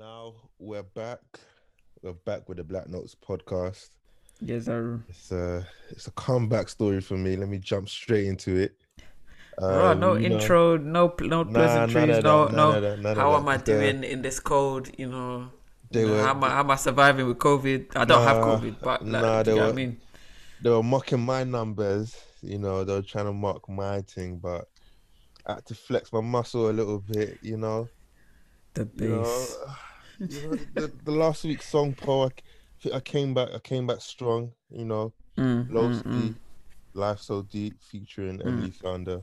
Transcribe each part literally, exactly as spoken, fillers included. Now we're back. We're back with the Black Notes podcast. Yes, sir. It's a it's a comeback story for me. Let me jump straight into it. Um, Bro, no intro, no no pleasantries, no no. How am I doing in this cold? You know, they were, how am I how am I surviving with COVID? I don't nah, have COVID, but like, nah, they you were, know what I mean, they were mocking my numbers. You know, they were trying to mock my thing, but I had to flex my muscle a little bit. You know. The bass. You know, you know, the, the last week's song poll, I, I came back. I came back strong. You know, mm, low mm, mm. Life So Deep featuring Emily mm. Thunder.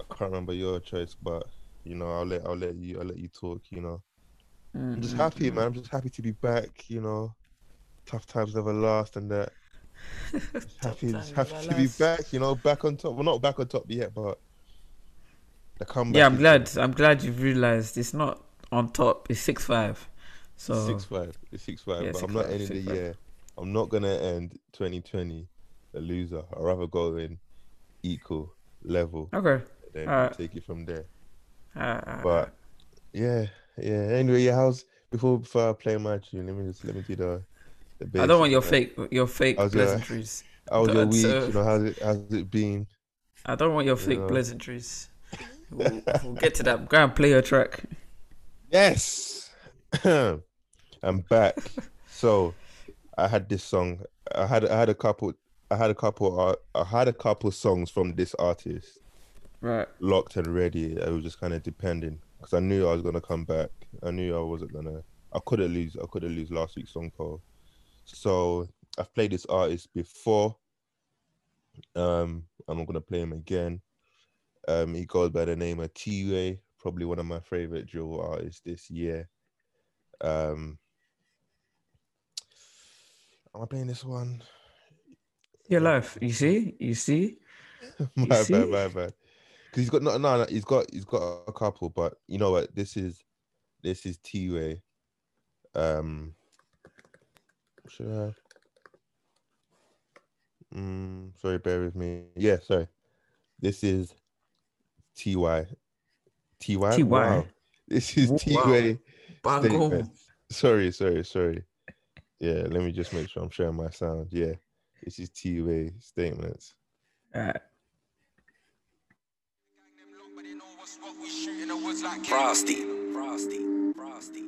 I can't remember your choice, but you know, I'll let I'll let you I'll let you talk. You know, mm, I'm just happy, mm. man. I'm just happy to be back. You know, tough times never last, and that. Just happy, just happy to be back. You know, back on top. Well, not back on top yet, but the comeback. Yeah, I'm glad. There. I'm glad you've realized it's not. On top is six five, so six five. It's six five. Yeah, but six, I'm not five, ending six, the five. year. I'm not gonna end twenty twenty a loser. I'd rather go in equal level. Okay. And then uh, take it from there. Uh, but yeah, yeah. Anyway, yeah. How's before before I play my tune? Let me just let me do the. the basics, I don't want your right? fake your fake how's pleasantries. How was your week? You know, how's it how's it been? I don't want your you fake know? pleasantries. We'll, we'll get to that. Go and play your track. Yes, I'm back. So I had this song. I had I had a couple. I had a couple. I had a couple songs from this artist, right? Locked and ready. It was just kind of depending because I knew I was gonna come back. I knew I wasn't gonna. I couldn't lose. I couldn't lose last week's song poll. So I've played this artist before. Um, I'm gonna play him again. Um, he goes by the name of T U A. Probably one of my favorite drill artists this year. Um, am I playing this one? Your life, you see, you see. my bad, my bad, because he's got no, no, no, he's got, he's got a couple, but you know what? This is, this is T-Way. Um, should I? Mm, sorry, bear with me. Yeah, sorry. This is T Y. T Y? T Y. Wow. This is T-Way. Wow. Sorry, sorry, sorry. Yeah, let me just make sure I'm sharing my sound. Yeah, this is T-Way statements. All right. Frosty. Frosty. Frosty. Frosty.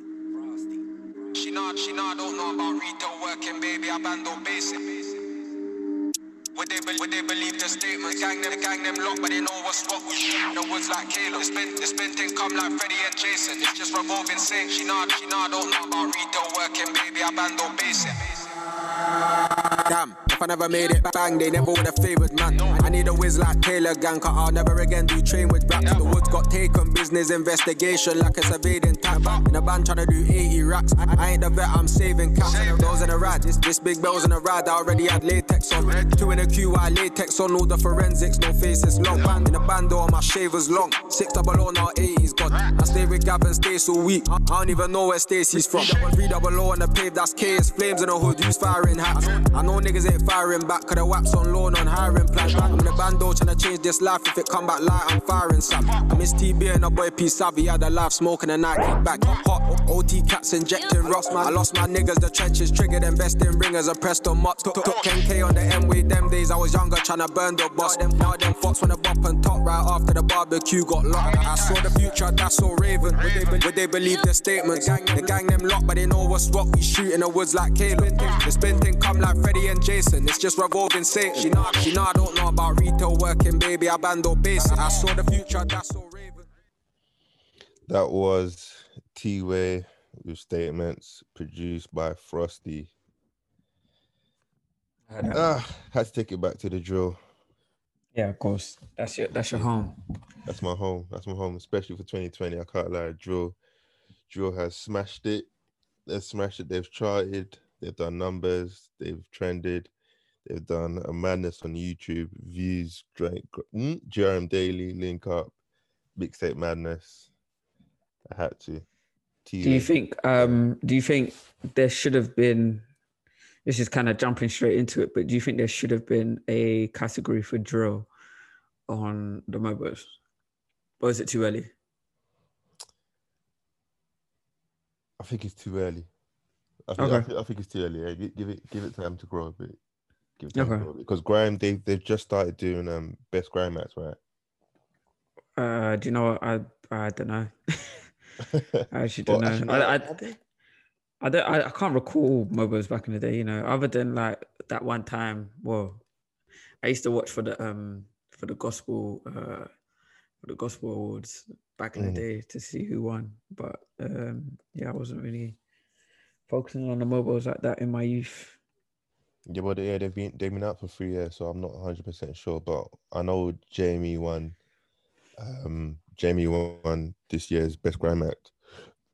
She not, she not, don't know about retail working, baby. I band on basic. Would they, be- would they believe the statements? Gang them, gang them locked, but they know what's what we shoot. In the woods like Caleb. The spin, the spin thing come like Freddie and Jason. It's just revolving sink. She nah, she nah, don't know about retail working, baby. I band on basic. Damn, if I never made it bang, they never would have favoured, man. No. I need a whiz like Taylor Gang, cause I'll never again do train with rap. Yeah. The woods got taken, business investigation like a surveillance tap. In a band trying to do eighty racks. I, I ain't the vet, I'm saving cash. Those in a ride, this, this big bells in a ride. I already had latex on. Two in a queue, I latex on all the forensics, no faces long. Yeah. In a band, all my shavers long. Six double on our eighties got. I stay with Gavin, stay so weak. I, I don't even know where Stacey's from. Double three double O on the pave, that's K's. Flames in the hood, who's firing hats? I know niggas ain't firing back, cause the wap's on loan on hiring plan. I'm in the bando trying to change this life. If it come back light, I'm firing some. I miss T B and a boy P Savvy. Had a life smoking a Nike back. Hot O T cats injecting rust, man. I lost my niggas, the trenches triggered, investing ringers, I pressed them up. Took, took ten K on the M-way them days. I was younger trying to burn the bus. Now them fucks wanna bump and top right after the barbecue got locked. I saw the future, that's so raven. Would they, be- would they believe the statements? The gang, the gang them locked, but they know what's what. We shoot in the woods like Caleb. The spin thing come like Freddie and Jason, it's just revolving sink. She nah, she nah, don't know about retail working, baby. I band on basic. I saw the future, that's so raven. That was T-Way with statements produced by Frosty. I know. Ah, had to take it back to the drill. Yeah, of course. That's your that's your home. That's my home. That's my home, especially for twenty twenty. I can't lie. Drill, drill has smashed it. They've smashed it. They've charted. They've done numbers, they've trended, they've done a madness on YouTube, views, Drake, mm, G R M Daily, Link Up, Mixtape Madness. I had to. T V. Do you think um do you think there should have been, this is kind of jumping straight into it, but do you think there should have been a category for drill on the M O B Os? Or is it too early? I think it's too early. I think, okay. I, think, I think it's too early. Yeah. Give it, give it time to grow a bit. Give it time okay. to grow a bit. Because Grime, they they've just started doing um best Grime acts, right? Uh, do you know what? I I don't know. I actually don't well, know. I, I, I, I don't. I, I can't recall MOBOs back in the day. You know, other than like that one time. Well, I used to watch for the um for the gospel uh for the gospel awards back in mm. the day to see who won. But um yeah, I wasn't really focusing on the MOBOs like that in my youth. Yeah, but yeah, they've been they've been out for three years, so I'm not one hundred percent sure. But I know Jamie won. Um, Jamie won this year's best Grime act,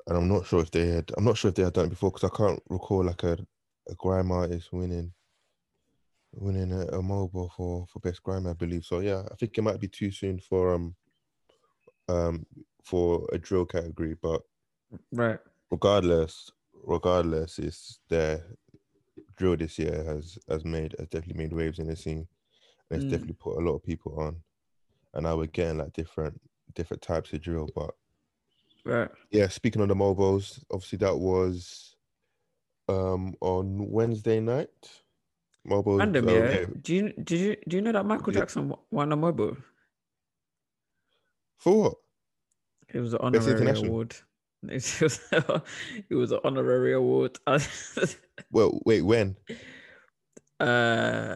and I'm not sure if they had. I'm not sure if they had done it before because I can't recall like a, a Grime artist winning, winning a, a MOBO for, for best Grime, I believe. So yeah, I think it might be too soon for um, um, for a drill category, but right. Regardless, regardless, it's their drill this year has has made has definitely made waves in the scene, and it's mm. definitely put a lot of people on. And I was getting like different different types of drill, but right. yeah. Speaking of the MOBOs, obviously that was um, on Wednesday night. MOBOs. Random, yeah. Okay. Do you did you do you know that Michael Jackson yeah. won a MOBO? For what? It was an honorary award. It was, it was an honorary award. Well, wait, when? Uh,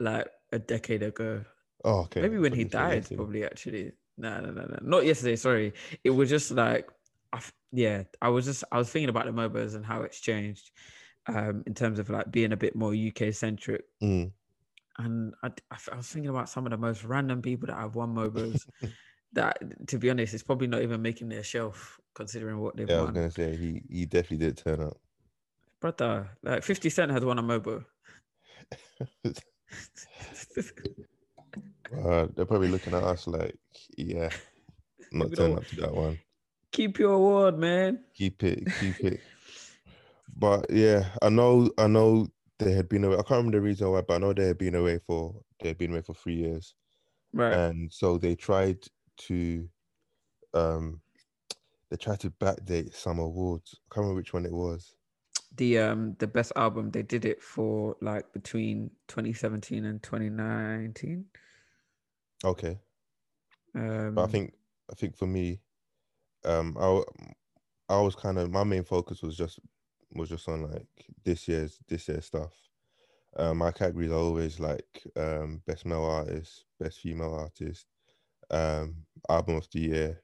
like a decade ago. Oh, okay. Maybe when he died, probably actually. No, no, no, no. Not yesterday. Sorry. It was just like, I f- yeah. I was just, I was thinking about the MOBOs and how it's changed, um, in terms of like being a bit more U K centric. Mm. And I, I, f- I was thinking about some of the most random people that have won MOBOs. That, to be honest, it's probably not even making their shelf considering what they've yeah, won. I was gonna say he he definitely did turn up. Brother, like Fifty Cent had won a MOBO. Uh, they're probably looking at us like, yeah, I'm not turning up to that one. Keep your award, man. Keep it, keep it. But yeah, I know, I know they had been away. I can't remember the reason why, but I know they had been away for they had been away for three years, right? And so they tried to, um, they tried to backdate some awards. I can't remember which one it was. The um the best album they did it for like between twenty seventeen and twenty nineteen. Okay, um, but I think I think for me, um, I I was kind of my main focus was just was just on like this year's this year's stuff. Um, my categories are always like um, best male artist, best female artist, um, album of the year,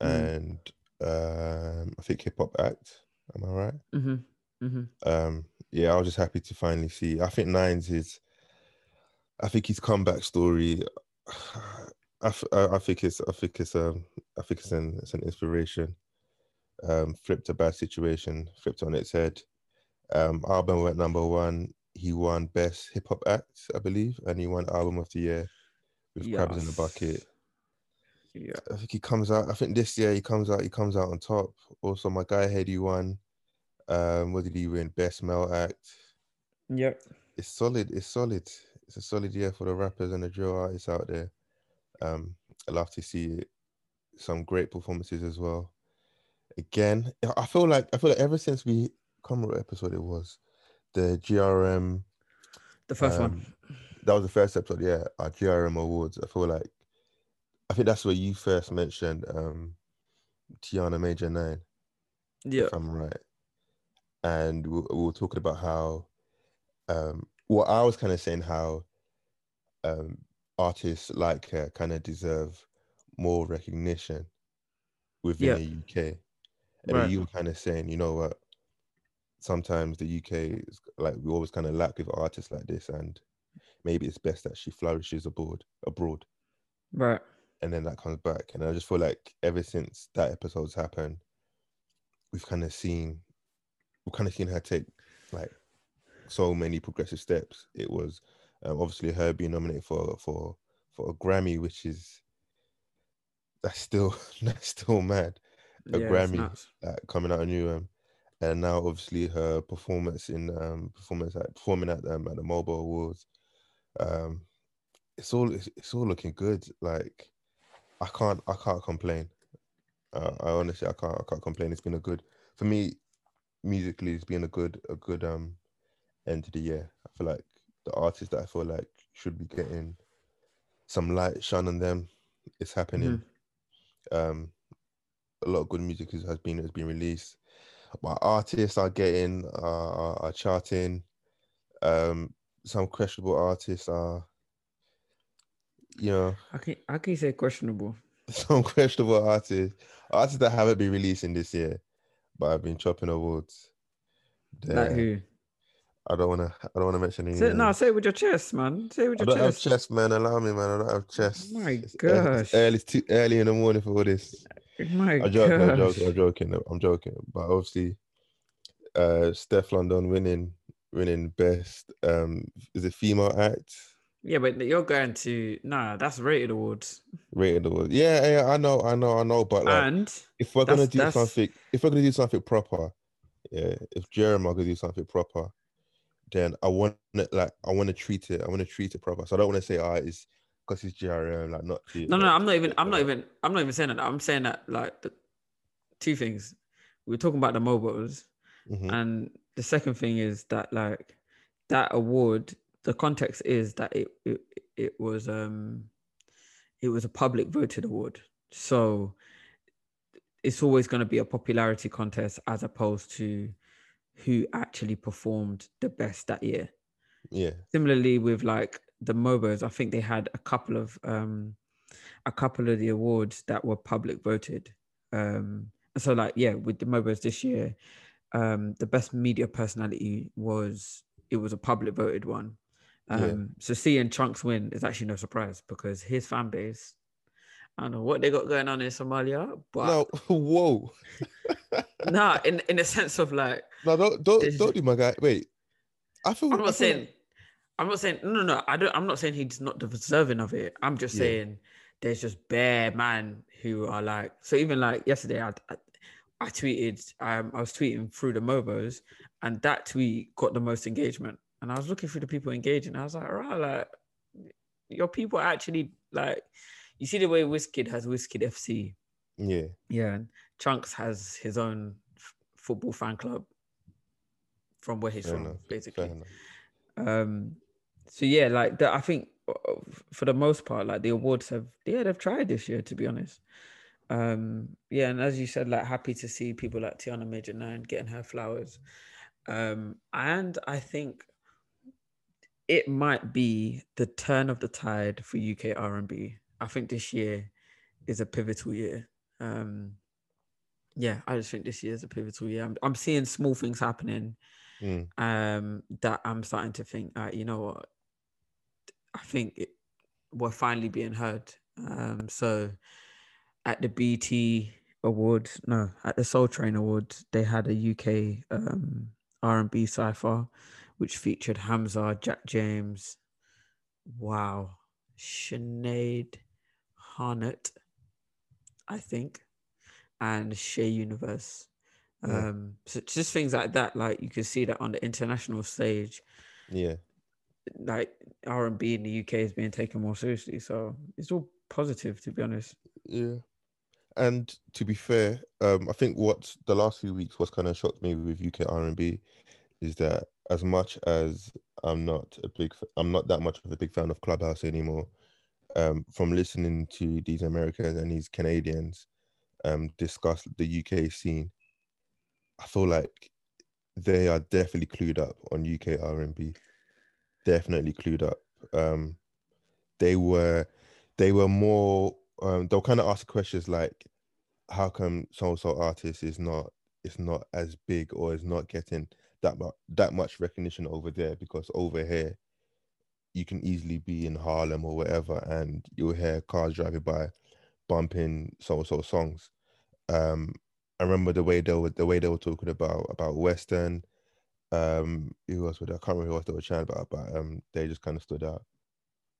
and mm. um, I think hip hop act. Am I right? Mm-hmm. Mm-hmm. Um, yeah, I was just happy to finally see. I think Nines is. I think his comeback story. I, I, I think it's I think it's um I think it's an it's an inspiration. Um, flipped a bad situation, flipped on its head. Um, album went number one. He won best hip hop act, I believe, and he won album of the year with yes. Crabs in the Bucket. Yeah, I think he comes out. I think this year he comes out. He comes out on top. Also, my guy Heady One. Um, what did he win? Best male act. Yep. It's solid. It's solid. It's a solid year for the rappers and the drill artists out there. Um, I love to see some great performances as well. Again, I feel like I feel like ever since we come what episode it was, the G R M, the first um, one. That was the first episode. Yeah, our G R M awards. I feel like I think that's where you first mentioned um, Tiana Major nine. Yeah, if I'm right. And we, we were talking about how. Um, Well, I was kind of saying how um, artists like her kind of deserve more recognition within yeah. the U K. And right. you were kind of saying, you know what, sometimes the U K is like, we always kind of lack with artists like this, and maybe it's best that she flourishes abroad. abroad. Right. And then that comes back. And I just feel like ever since that episode's happened, we've kind of seen, we've kind of seen her take like, so many progressive steps. It was um, obviously her being nominated for for for a Grammy, which is that's still that's still mad. A yeah, Grammy uh, coming out of new um, and now obviously her performance in um performance at performing at um at the MOBO Awards. Um, it's all it's, it's all looking good. Like I can't I can't complain. Uh, I honestly I can't I can't complain. It's been a good for me, musically, it's been a good a good um end to the year. I feel like the artists that I feel like should be getting some light shone on them, it's happening. Mm. Um, a lot of good music has been has been released. My artists are getting are, are, are charting. Um, some questionable artists are, you know, I can I can say questionable. Some questionable artists, artists that haven't been releasing this year, but I've been chopping awards. Like who? I don't wanna. I don't wanna mention anything. Say, no, say it with your chest, man. Say it with your chest. I don't chest. have chest, man. Allow me, man. I don't have chest. Oh my gosh! It's early, it's too early in the morning for all this. My I joke, gosh. I'm joking. I'm joking. I'm joking. But obviously, uh, Steph London winning, winning best. Um, is it female act? Yeah, but you're going to nah. That's rated awards. Rated awards. Yeah, yeah. I know. I know. I know. But like, and if we're gonna do that's... something, if we're gonna do something proper, yeah. If Jeremy are gonna do something proper, then I want it, like I want to treat it. I want to treat it proper. So I don't want to say, "Ah, oh, it's because it's G R M." Like not. To, no, no, like, I'm not even. I'm not even. I'm not even saying that. I'm saying that like the two things. We were talking about the M O B Os, mm-hmm. and the second thing is that like that award. The context is that it it it was um it was a public voted award, so it's always going to be a popularity contest as opposed to who actually performed the best that year. Yeah. Similarly with like the M O B Os, I think they had a couple of um a couple of the awards that were public voted. Um so like yeah, with the M O B Os this year, um the best media personality was it was a public voted one. Um yeah. So seeing Chunks win is actually no surprise because his fan base, I don't know what they got going on in Somalia, but no, whoa. Nah, in in the sense of like no, don't don't don't do my guy. Wait, I feel I'm not I feel saying like... I'm not saying no no I don't I'm not saying he's not deserving of it. I'm just yeah. saying there's just bare man who are like so even like yesterday I I, I tweeted um I was tweeting through the M O B Os and that tweet got the most engagement and I was looking through the people engaging. I was like, right, like your people actually like you see the way Wizkid has Wizkid F C. Yeah. Yeah. Chunks has his own f- football fan club from where he's Fair from, enough. basically. Um, so yeah, like the, I think for the most part, like the awards have, yeah, they've tried this year, to be honest. Um, yeah, and as you said, like happy to see people like Tiana Major nine getting her flowers. Um, and I think it might be the turn of the tide for U K R and B. I think this year is a pivotal year. Um, yeah, I just think this year is a pivotal year. I'm, I'm seeing small things happening mm. um, that I'm starting to think, uh, you know what, I think it, we're finally being heard. Um, so at the B E T Awards, no, at the Soul Train Awards, they had a U K um, R and B cypher, which featured Hamza, Jack James, wow, Sinead Harnett, I think, and Shea Universe. Yeah. Um, so just things like that, like you can see that on the international stage. Yeah. Like R and B in the U K is being taken more seriously. So it's all positive, to be honest. Yeah. And to be fair, um, I think what the last few weeks was kind of shocked me with U K R and B is that as much as I'm not a big, I'm not that much of a big fan of Clubhouse anymore. Um, from listening to these Americans and these Canadians um, discuss the U K scene, I feel like they are definitely clued up on U K R and B. Definitely clued up. Um, they were, they were more. Um, they'll kind of ask questions like, "How come so and so artist is not, is not as big or is not getting that much that much recognition over there? Because over here." You can easily be in Harlem or whatever and you'll hear cars driving by bumping so-and-so songs. Um, I remember the way they were the way they were talking about about Western. Um, who else were they? I can't remember who else they were chatting about, but um, they just kind of stood out.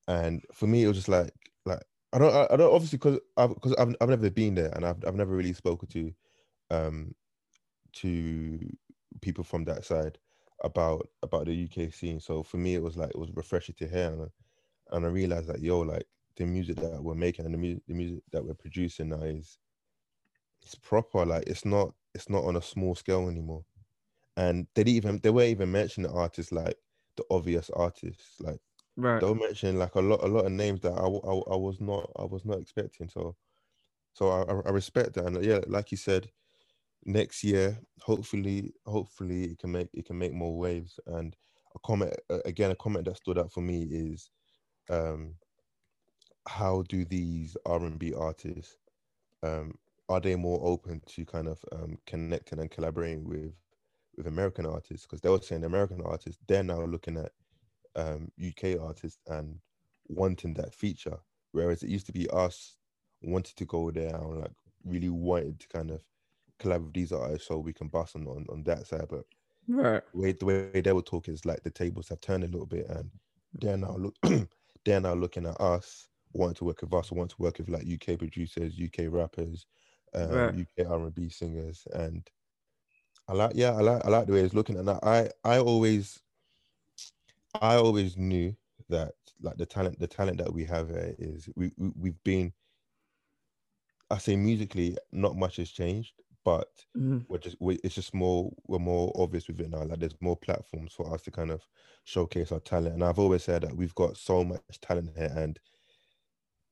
And for me, it was just like like I don't I, I don't obviously because because I've, I've I've never been there and I've I've never really spoken to um to people from that side. about about the U K scene. So for me it was like it was refreshing to hear and, and I realized that yo like the music that we're making and the music the music that we're producing now is it's proper. Like it's not, it's not on a small scale anymore. And they didn't even, they weren't even mentioning artists like the obvious artists. Like right. they were mentioning like a lot, a lot of names that I, I, I was not, I was not expecting. So, so I, I respect that. And yeah, like you said, next year, hopefully, hopefully it can make, it can make more waves. And a comment again, a comment that stood out for me is, um, how do these R and B artists, um, are they more open to kind of um, connecting and collaborating with with American artists? Because they were saying American artists, they're now looking at um, U K artists and wanting that feature, whereas it used to be us wanted to go there and like really wanted to kind of collab with these artists so we can bust on, on, on that side. But right. the, way, the way they were talking is like the tables have turned a little bit, and they're now look they're now looking at us, wanting to work with us, wanting to work with like U K producers, U K rappers. Um, right. U K R and B singers, and I like, yeah, I like, I like the way it's looking. And I, I always, I always knew that like the talent, the talent that we have here is we, we we've been. I say musically, not much has changed, but mm-hmm. we're just, we, it's just more, we're more obvious with it now. Like there's more platforms for us to kind of showcase our talent. And I've always said that we've got so much talent here, and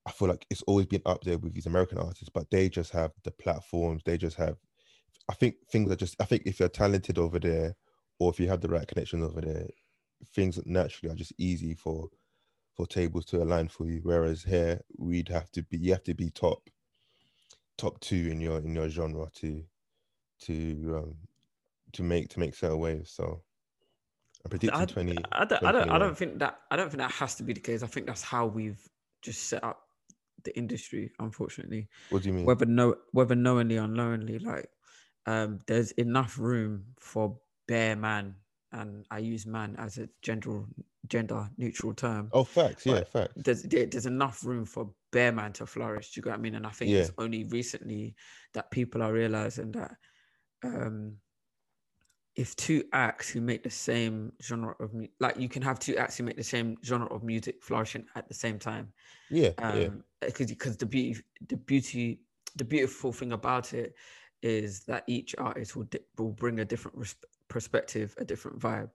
I feel like it's always been up there with these American artists, but they just have the platforms. They just have, I think things are just, I think if you're talented over there or if you have the right connection over there, things naturally are just easy for, for tables to align for you. Whereas here we'd have to be, you have to be top, top two in your, in your genre to, to, um, to make, to make certain waves. So I'm predicting I, twenty. I don't, I don't, I don't think that, I don't think that has to be the case. I think that's how we've just set up the industry, unfortunately. What do you mean? Whether no, whether knowingly or unknowingly, like um, there's enough room for bare man, and I use man as a gender gender neutral term. Oh, facts, yeah, facts. There's there's enough room for bare man to flourish. Do you get what I mean? And I think yeah. it's only recently that people are realizing that um, if two acts who make the same genre of mu- like you can have two acts who make the same genre of music flourishing at the same time. Yeah, um, because yeah. because the beauty, the beauty, the beautiful thing about it is that each artist will di- will bring a different res- perspective, a different vibe,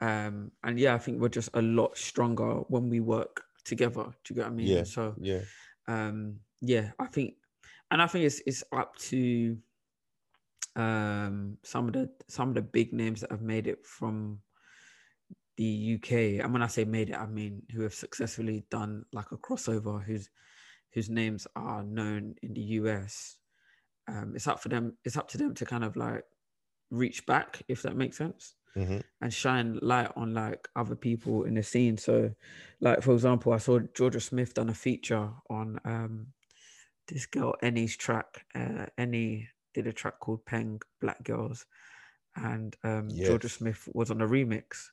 um, and yeah, I think we're just a lot stronger when we work together. Do you get what I mean? Yeah. So yeah, um, yeah, I think, and I think it's it's up to. Um, some of the some of the big names that have made it from the U K, and when I say made it, I mean who have successfully done like a crossover, whose whose names are known in the U S. Um, it's up for them. It's up to them to kind of like reach back, if that makes sense, mm-hmm. and shine light on like other people in the scene. So, like for example, I saw Georgia Smith done a feature on um, this girl Annie's track, uh, Annie. Did a track called Peng Black Girls, and um, yes. Georgia Smith was on a remix,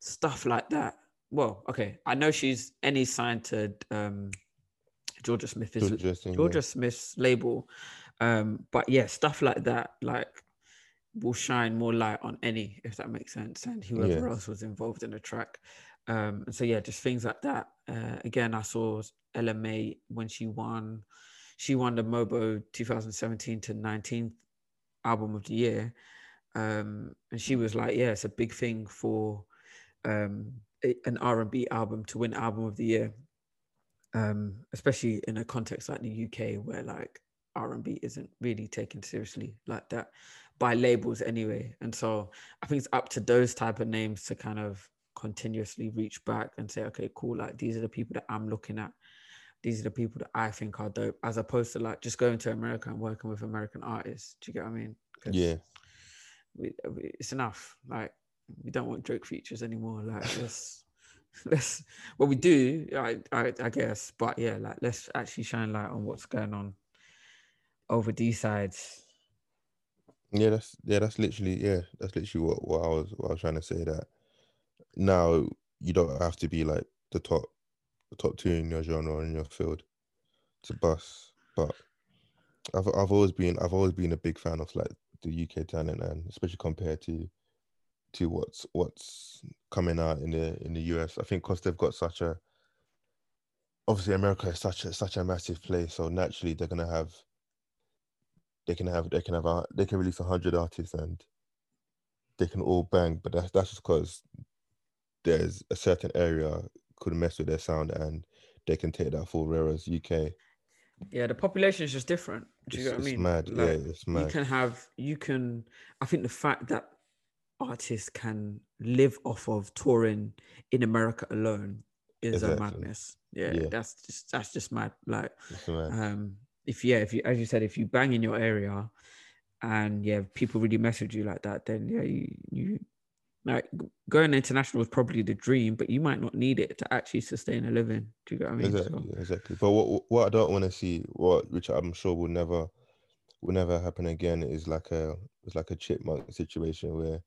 stuff like that. Well, okay, I know she's any signed to um, Georgia Smith is Georgia Smith's label, um, but yeah, stuff like that, like will shine more light on any, if that makes sense, and whoever yes. else was involved in the track. Um, and so yeah, just things like that. Uh, again, I saw Ella May when she won. She won the MOBO twenty seventeen to nineteen album of the year. Um, and she was like, yeah, it's a big thing for um, an R and B album to win album of the year, um, especially in a context like the U K where like R and B isn't really taken seriously like that by labels anyway. And so I think it's up to those type of names to kind of continuously reach back and say, okay, cool, like these are the people that I'm looking at. These are the people that I think are dope, as opposed to like just going to America and working with American artists. Do you get what I mean? Yeah. We, we, it's enough. Like we don't want Drake features anymore. Like let's, let's. Well, we do, I, I, I guess. But yeah, like let's actually shine light on what's going on over these sides. Yeah, that's yeah, that's literally yeah, that's literally what, what I was what I was trying to say. That now you don't have to be like the top. The top two in your genre or in your field to bust, but I've I've always been I've always been a big fan of like the U K talent, and especially compared to to what's what's coming out in the in the U S. I think because they've got such a obviously America is such a, such a massive place, so naturally they're gonna have they can have they can have a, they can release a hundred artists and they can all bang, but that's that's just because there's a certain area could mess with their sound and they can take that for whereas U K. Yeah, the population is just different. Do you know what I mean? It's mad. Like, yeah, it's mad. You can have, you can, I think the fact that artists can live off of touring in America alone is exactly. a madness. Yeah, yeah, that's just, that's just mad. Like, mad. um, if, yeah, if you, as you said, if you bang in your area and yeah, people really mess with you like that, then yeah, you, you, like going international was probably the dream, but you might not need it to actually sustain a living. Do you get what I mean? Exactly. So. Exactly. But what what I don't want to see, what which I'm sure will never will never happen again, is like a it's like a Chipmunk situation where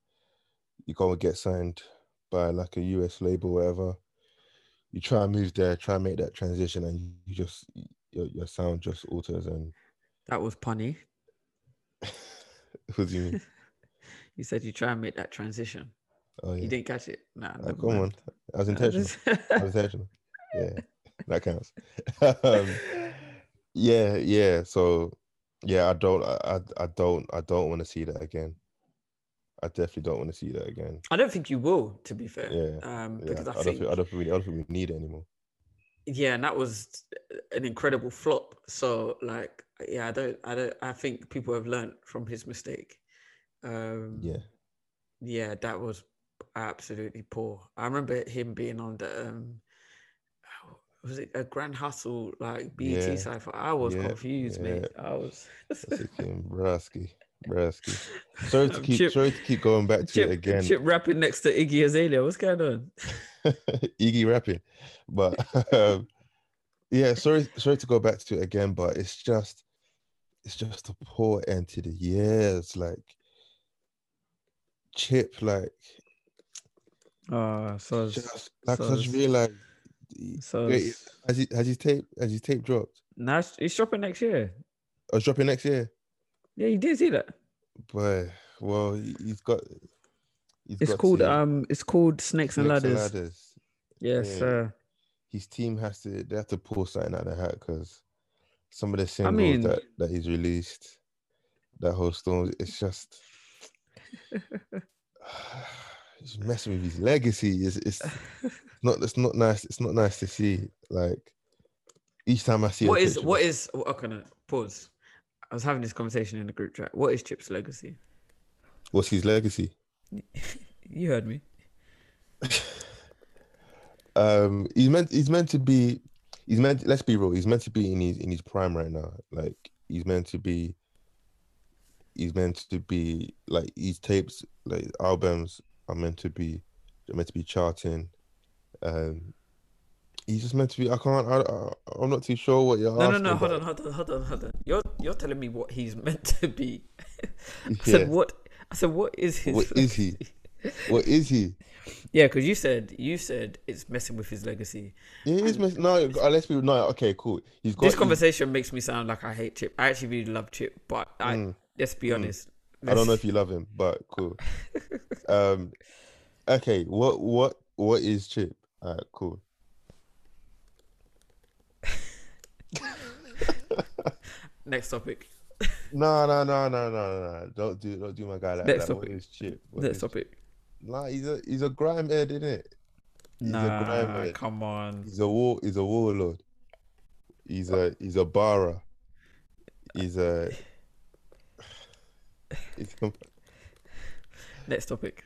you go and get signed by like a U S label, or whatever. You try and move there, try and make that transition, and you just your your sound just alters. And that was punny. What do you mean? You said you try and make that transition. Oh, yeah. You didn't catch it. Nah, ah, come mind. on. I was intentional. I was intentional. Yeah, that counts. um, yeah, yeah. So, yeah, I don't, I, I don't, I don't want to see that again. I definitely don't want to see that again. I don't think you will, to be fair. Yeah. Um, because yeah. I, I think don't, I don't think, we, I don't think we need it anymore. Yeah, and that was an incredible flop. So, like, yeah, I don't, I don't, I think people have learned from his mistake. Um, yeah. Yeah, that was. Absolutely poor. I remember him being on the um, was it a Grand Hustle like B E T yeah. cipher? I was yeah. confused, yeah. mate. I was. Brasky, Brasky. Sorry to keep, Chip, sorry to keep going back to Chip, it again. Chip rapping next to Iggy Azalea. What's going on? Iggy rapping, but um, yeah, sorry, sorry to go back to it again. But it's just, it's just a poor end to the years. Like Chip, like. Uh, so just, like, so I just realized so wait, has, he, has his tape has his tape dropped? Nah, it's, it's dropping next year. Oh, it's dropping next year. Yeah, you did see that. But well, he's got. He's it's got called to, um, it's called Snakes, Snakes and Ladders. And Ladders. Yes, yeah, sir. Uh, his team has to they have to pull something out of the hat because some of the singles I mean, that, that he's released, that whole storm, it's just. It's messing with his legacy. It's, it's not. It's not nice. It's not nice to see. Like each time I see. What is? Picture, what is? Okay, no, pause. I was having this conversation in the group chat. What is Chip's legacy? What's his legacy? You heard me. um, he's meant. He's meant to be. He's meant. Let's be real. He's meant to be in his in his prime right now. Like he's meant to be. He's meant to be like his tapes, like albums. Are meant to be, they're meant to be charting. Um, he's just meant to be. I can't. I, I, I'm not too sure what you're. No, asking no, no. Hold about. on, hold on, hold on, hold on. You're you're telling me what he's meant to be. I yeah. said what? I said what is his? What legacy? is he? What is he? Yeah, because you said you said it's messing with his legacy. Yeah, it is messing. No, let's be no. Okay, cool. He's got, this conversation he's... makes me sound like I hate Chip. I actually really love Chip, but I mm. let's be honest. Mm. I don't know if you love him, but cool. um, okay, what what what is Chip? All right, cool. Next topic. No, no, no, no, no, no, don't do don't do my guy like Next that. Topic. What is Chip? What Next is topic. Chip? Nah, he's a he's a grime head, isn't it? He's nah, a grime head. Come on. He's a war. He's a warlord. He's a he's a barra. He's a. Next topic.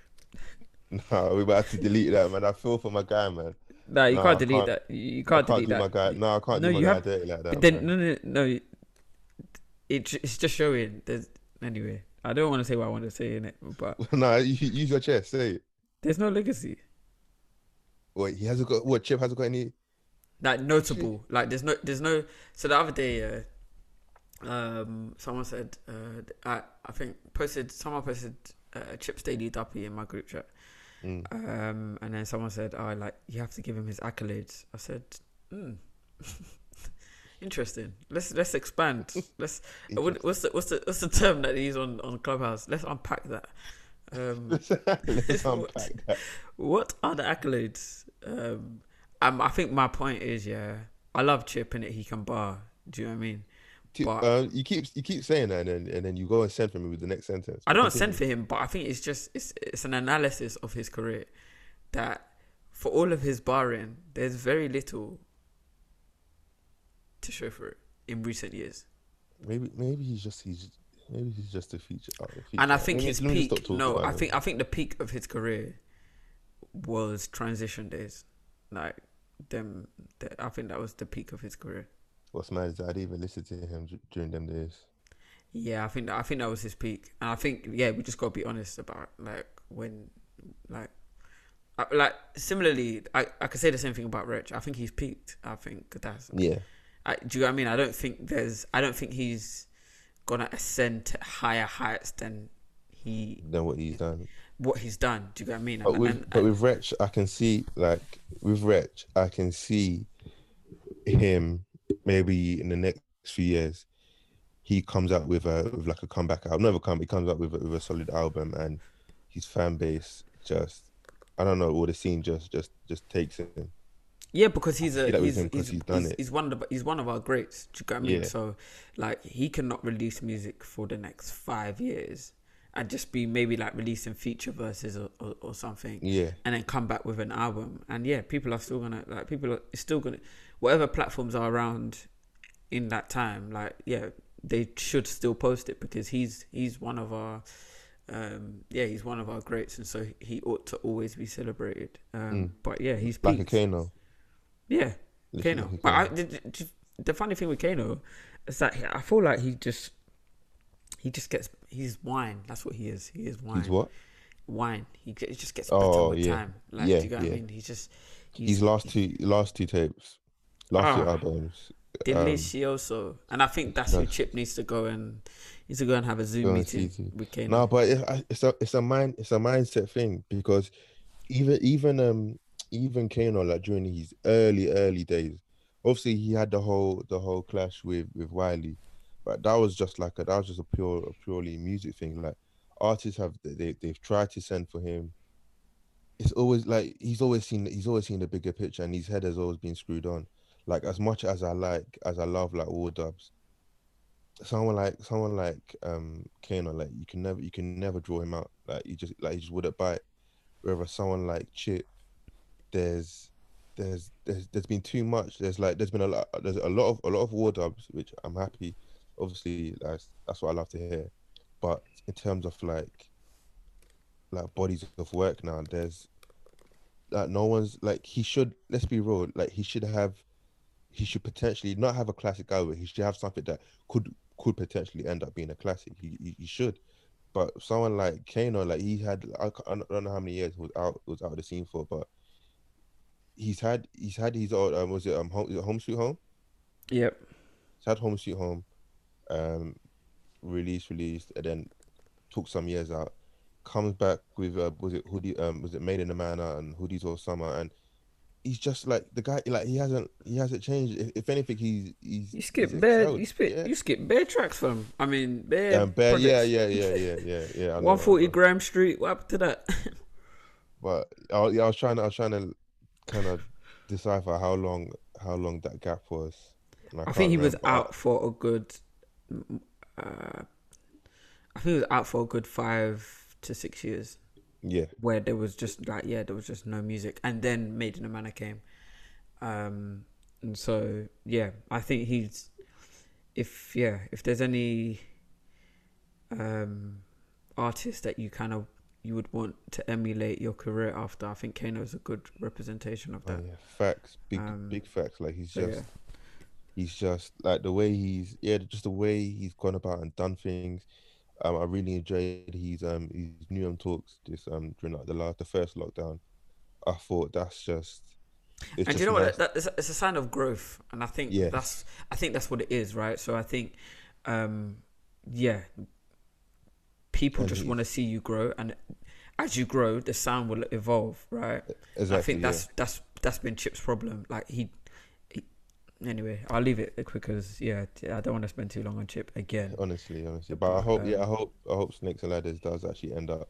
Nah, we about to delete that, man. I feel for my guy, man. Nah, you nah, can't delete can't, that. You can't, can't delete that. My guy. No, I can't no, do my guy have... dirty like that. Then, no, no, no. It, it's just showing. There's anyway. I don't want to say what I want to say in it, but nah, you, use your chest. Say it. There's no legacy. Wait, he hasn't got what? Chip hasn't got any. Like notable. Shit. Like there's no, there's no. So the other day, uh, Um, someone said, uh, I, I think posted, someone posted uh, Chip's Daily Duppy in my group chat. Mm. Um, and then someone said, oh, like, you have to give him his accolades. I said, hmm, interesting. Let's, let's expand. Let's, what, what's the, what's the, what's the term that he's on, on Clubhouse? Let's unpack that. Um, let's unpack what, that. What are the accolades? Um, um, I think my point is, yeah, I love Chip and he can bar. Do you know what I mean? T- but, uh, you keep you keep saying that, and then, and then you go and send for me with the next sentence. I don't send for him, but I think it's just it's it's an analysis of his career that for all of his barring, there's very little to show for it in recent years. Maybe maybe he's just he's maybe he's just a feature. Uh, a feature. And I think let his let peak. No, I him. think I think the peak of his career was Transition Days. Like them, the, I think that was the peak of his career. What's mad is that I didn't even listen to him d- during them days. Yeah, I think that, I think that was his peak, and I think yeah, we just gotta be honest about like when, like, I, like similarly, I, I could say the same thing about Rich. I think he's peaked. I think that's yeah. I, do you know what I mean? I don't think there's. I don't think he's gonna ascend to higher heights than he than what he's done. What he's done. Do you know what I mean? But and, with and, but and, with Rich, I can see like with Rich, I can see him. Maybe in the next few years, he comes out with a with like a comeback album. Never come. He comes out with a, with a solid album, and his fan base just, I don't know, all the scene just just just takes him. Yeah, because he's a he's he's, he's, he's, done he's, it. he's one of the, he's one of our greats. Do you get what I mean? Yeah. So, like, he cannot release music for the next five years and just be maybe like releasing feature verses or, or, or something. Yeah, and then come back with an album, and yeah, people are still gonna like people are it's still gonna. Whatever platforms are around in that time, like yeah, they should still post it because he's he's one of our um, yeah he's one of our greats, and so he ought to always be celebrated. Um, mm. But yeah, he's peaked. Like a Kano. Yeah, Literally Kano. Like but I, the, the funny thing with Kano is that I feel like he just he just gets he's wine. That's what he is. He is wine. He's what? Wine. He, he just gets better oh, with yeah. time. Like yeah, do you know yeah. what I mean? He's just he's, his last two last two tapes. Last year albums. Delicioso. Um, and I think that's who Chip needs to go and needs to go and have a Zoom meeting C T with Kano. No, but it, it's a it's a mind it's a mindset thing because even even um even Kano, like during his early early days, obviously he had the whole the whole clash with with Wiley, but that was just like a, that was just a pure a purely music thing. Like artists have they they've tried to send for him. It's always like he's always seen he's always seen the bigger picture, and his head has always been screwed on. Like as much as I like, as I love like all dubs, someone like someone like um Kano, like you can never you can never draw him out. Like you just like he just wouldn't bite. Whereas someone like Chip, there's there's there's there's been too much. There's like there's been a lot there's a lot of a lot of war dubs, which I'm happy. Obviously, that's that's what I love to hear. But in terms of like like bodies of work now, there's like no one's like he should. Let's be real. Like he should have. He should potentially not have a classic album. He should have something that could could potentially end up being a classic. He he, he should, but someone like Kano, like he had, I don't know how many years he was out was out of the scene for, but he's had he's had his old um, was it um home, is it Home Sweet Home? Yep. He's had Home Sweet Home, um, released released and then took some years out, comes back with uh, was it Hoodie um was it Made in the Manor and Hoodies All Summer and. He's just like the guy. Like he hasn't, he hasn't changed. If, if anything, he's he's. You skip bare, you skip, yeah. you skip bare tracks from. I mean, bare. Um, bare yeah, yeah, yeah, yeah, yeah, yeah. One forty Graham Street. What happened to that? But I, yeah, I was trying to, I was trying to, kind of decipher how long, how long that gap was. I, I think he remember. was out for a good. Uh, I think he was out for a good five to six years. Yeah, where there was just like yeah, there was just no music, and then Made in a Manor came, um, and so yeah, I think he's if yeah, if there's any um, artist that you kind of you would want to emulate your career after, I think Kano's a good representation of that. Oh, yeah. Facts, big um, big facts. Like he's just yeah. he's just like the way he's yeah, just the way he's gone about and done things. Um, I really enjoyed his um his new um talks this um during like the last the first lockdown. I thought that's just. It's and just you know nice. what? That, that, it's a sign of growth, and I think yes. that's I think that's what it is, right? So I think, um, yeah, people and just want to see you grow, and as you grow, the sound will evolve, right? Exactly, I think that's yeah. that's that's been Chip's problem. Like he, he anyway, I'll leave it because yeah, I don't want to spend too long on Chip again. Honestly, honestly, but I hope, um, yeah, I hope, I hope Snakes and Ladders does actually end up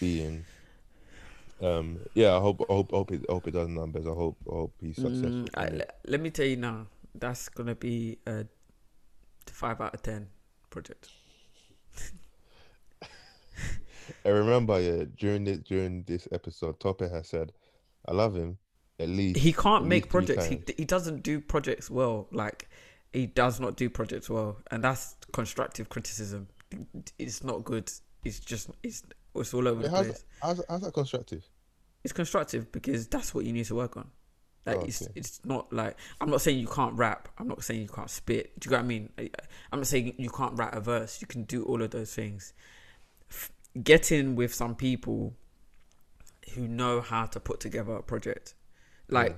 being, um, yeah, I hope, I hope, I hope it, I hope it does numbers. I hope, I hope he's successful. I, let me tell you now, that's gonna be a The five out of ten project. And remember, yeah, during this during this episode, Tope has said, "I love him." At least he can't make projects. He he doesn't do projects well. Like he does not do projects well, and that's constructive criticism. It's not good. It's just it's it's all over the place. How's, how's that constructive? It's constructive because that's what you need to work on. Like oh, okay. it's it's not like I'm not saying you can't rap. I'm not saying you can't spit. Do you know what I mean? I'm not saying you can't write a verse. You can do all of those things. Get in with some people who know how to put together a project, like yeah.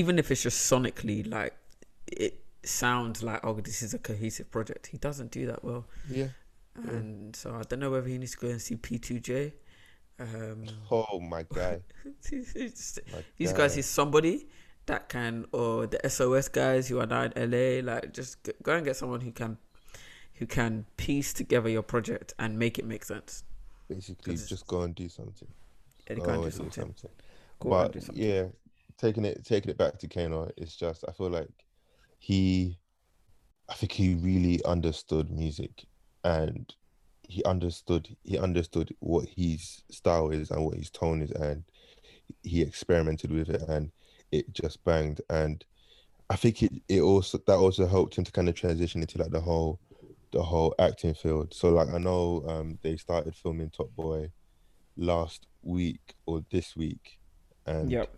even if it's just sonically, like it sounds like, oh, this is a cohesive project. He doesn't do that well. Yeah, and yeah. so I don't know whether he needs to go and see P two J. Um, oh my god, these god. guys is somebody that can, or the S O S guys who are now in L A. Like, just go and get someone who can, who can piece together your project and make it make sense. Basically, just go and do something. Go and do something. something. Go but and do something. yeah, taking it taking it back to Kano, it's just I feel like he, I think he really understood music, and he understood he understood what his style is and what his tone is, and he experimented with it, and it just banged. And I think it, it also that also helped him to kind of transition into like the whole. the whole acting field. So like I know um they started filming Top Boy last week or this week, and yep.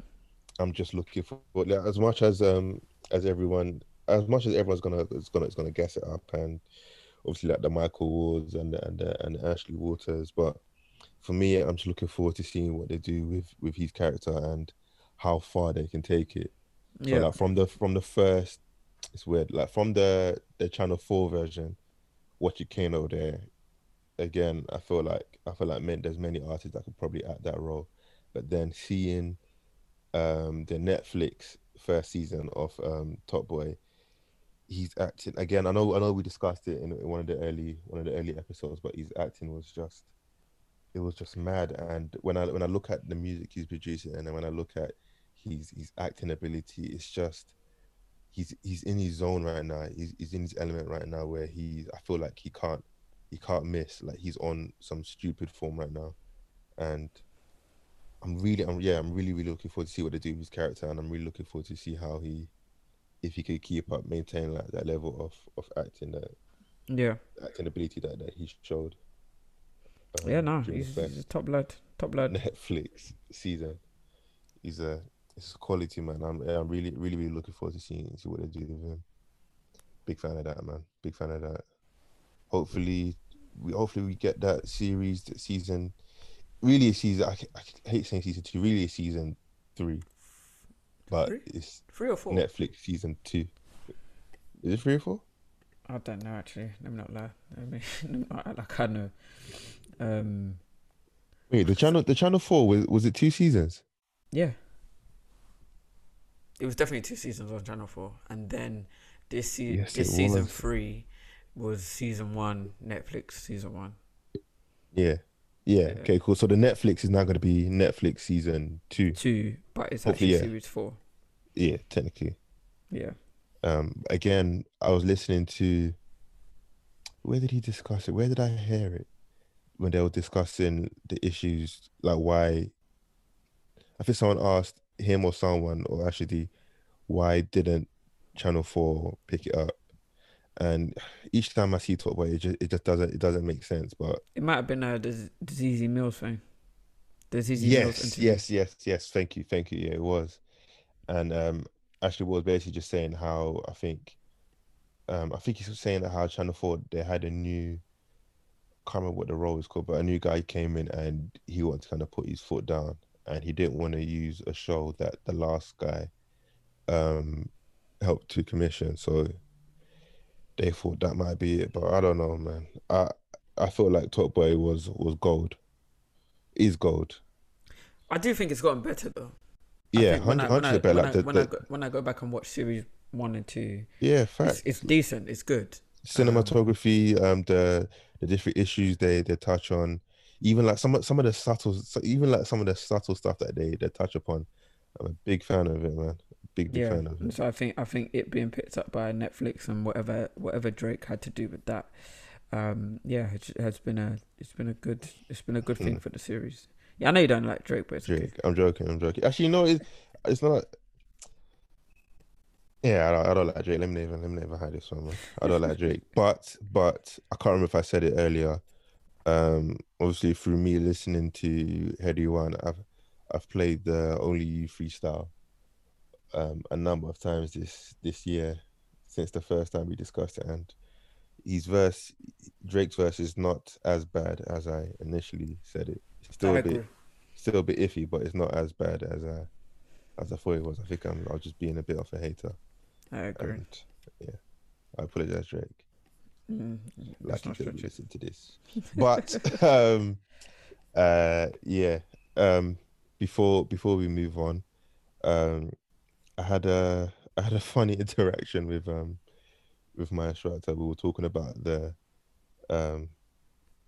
I'm just looking for but like, as much as um as everyone as much as everyone's gonna it's gonna it's gonna guess it up, and obviously like the Michael Wards and the, and the, and the Ashley Waters, but for me I'm just looking forward to seeing what they do with with his character and how far they can take it. So yeah. like from the from the first it's weird like from the the Channel four version. What you can over there, again, I feel like I feel like man, there's many artists that could probably act that role, but then seeing um, the Netflix first season of um, Top Boy, he's acting again. I know I know we discussed it in one of the early one of the early episodes, but his acting was just it was just mad. And when I when I look at the music he's producing, and then when I look at his his acting ability, it's just. He's he's in his zone right now. He's he's in his element right now, where he I feel like he can't he can't miss. Like he's on some stupid form right now, and I'm really I'm yeah I'm really really looking forward to see what they do with his character, and I'm really looking forward to see how he if he could keep up maintain like that level of, of acting that yeah acting ability that, that he showed. Um, yeah, no, he's, he's a top lad, top lad. Netflix season, he's a. It's quality, man. I'm, I'm really, really, really looking forward to seeing see what they do with him. Big fan of that, man. Big fan of that. Hopefully, we hopefully we get that series, that season. Really, a season. I, I hate saying season two. Really, a season three. But three? It's three or four. Netflix season two. Is it three or four? I don't know. Actually, let me not lie. Let me, let me not act like I know. Um, Wait, the channel, the channel four was was it two seasons? Yeah. It was definitely two seasons on Channel four, and then this se- yes, this season was. three was season one Netflix season one. Yeah. yeah, yeah. Okay, cool. So the Netflix is now going to be Netflix season two. Two, but it's Hopefully, actually yeah. series four. Yeah, technically. Yeah. Um. Again, I was listening to. Where did he discuss it? Where did I hear it? When they were discussing the issues, like why. I think someone asked. Him or someone or actually why didn't Channel four pick it up, and each time I see Top Boy it just, it just doesn't it doesn't make sense. But it might have been a the Zeezy Mills thing. The Zeezy yes Mills interview. yes yes yes thank you thank you yeah it was. And um Ashley was basically just saying how I think um I think he was saying that how Channel four they had a new I can't remember what the role was called, but a new guy came in and he wanted to kind of put his foot down. And he didn't want to use a show that the last guy um, helped to commission. So they thought that might be it. But I don't know, man. I I feel like Top Boy was, was gold. Is gold. I do think it's gotten better, though. Yeah, one hundred percent better. When, like I, the, when, the, I go, when I go back and watch series one and two, yeah, facts. It's, it's decent. It's good. Cinematography, um, um, the the different issues they, they touch on. Even like some some of the subtle, even like some of the subtle stuff that they, they touch upon, I'm a big fan of it, man. big, big yeah. fan of it. So I think I think it being picked up by Netflix and whatever whatever Drake had to do with that, um, yeah, it has been a it's been a good it's been a good thing mm. for the series. Yeah, I know you don't like Drake, but it's Drake. Okay. I'm joking. I'm joking. Actually, no, it's it's not. Like... Yeah, I don't, I don't like Drake. Let me never, let me never hide this one. Man. I don't like Drake, but but I can't remember if I said it earlier. Um, obviously, through me listening to Heady One, I've I've played the Only You freestyle um, a number of times this this year since the first time we discussed it, and his verse, Drake's verse, is not as bad as I initially said it. It's still I a agree. bit, still a bit iffy, but it's not as bad as I as I thought it was. I think I'm I was just being a bit of a hater. I agree. And, yeah, I apologize, Drake. Mm, like you didn't listen to this, but um, uh, yeah. Um, before before we move on, um, I had a I had a funny interaction with um with my instructor. We were talking about the um,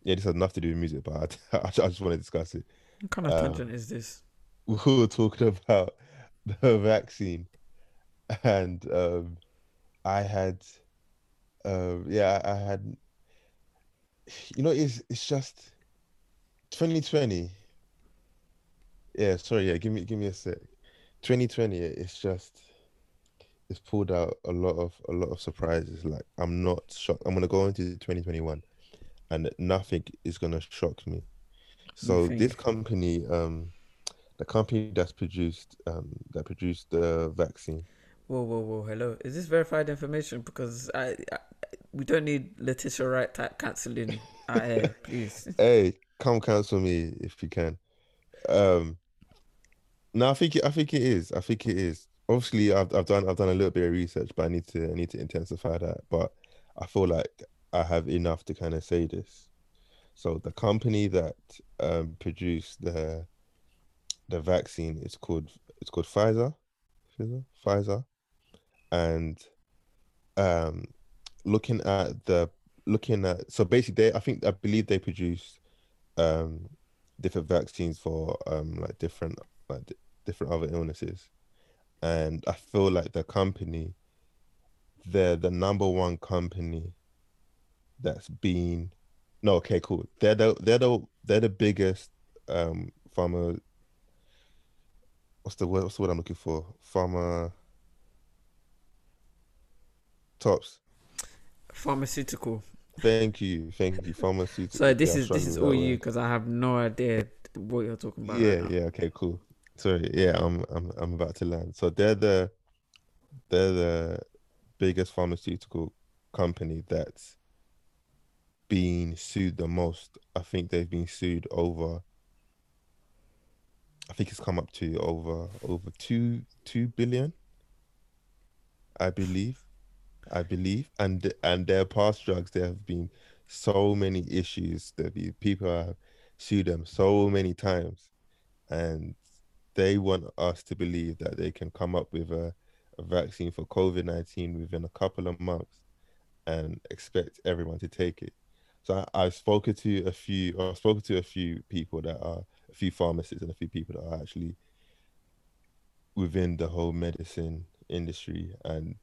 yeah, this had nothing to do with music, but I, I just want to discuss it. What kind of um, tangent is this? We were talking about the vaccine, and um, I had. Uh, yeah, I had, you know, it's it's just twenty twenty. Yeah, sorry, yeah, give me give me a sec. twenty twenty, it's just it's pulled out a lot of a lot of surprises. Like, I'm not shocked. I'm gonna go into twenty twenty-one, and nothing is gonna shock me. So this company, um, the company that's produced um that produced the vaccine. Whoa, whoa, whoa, hello. Is this verified information? Because I, I we don't need Letitia Wright type cancelling out here, please. Hey, come cancel me if you can. Um, no, I think it, I think it is. I think it is. Obviously, I've I've done I've done a little bit of research, but I need to I need to intensify that. But I feel like I have enough to kind of say this. So the company that um, produced the the vaccine is called it's called Pfizer, Pfizer, Pfizer. And um, looking at the looking at so basically, they I think I believe they produce um, different vaccines for um, like different like d- different other illnesses, and I feel like the company, they're the number one company that's been no okay cool they're the they're the they're the biggest um, pharma. What's the word? What's the word I'm looking for? Pharma. Tops. Pharmaceutical. Thank you, thank you. Pharmaceutical. So this yeah, is this is all you because I have no idea what you're talking about. Yeah, right yeah. Okay, cool. Sorry. Yeah, I'm I'm I'm about to land. So they're the they're the biggest pharmaceutical company that's been sued the most. I think they've been sued over. I think it's come up to over over two two billion. I believe. I believe, and and their past drugs, there have been so many issues. There be people have sued them so many times, and they want us to believe that they can come up with a, a vaccine for COVID nineteen within a couple of months, and expect everyone to take it. So I, I've spoken to a few, or I've spoken to a few people that are a few pharmacists and a few people that are actually within the whole medicine industry, and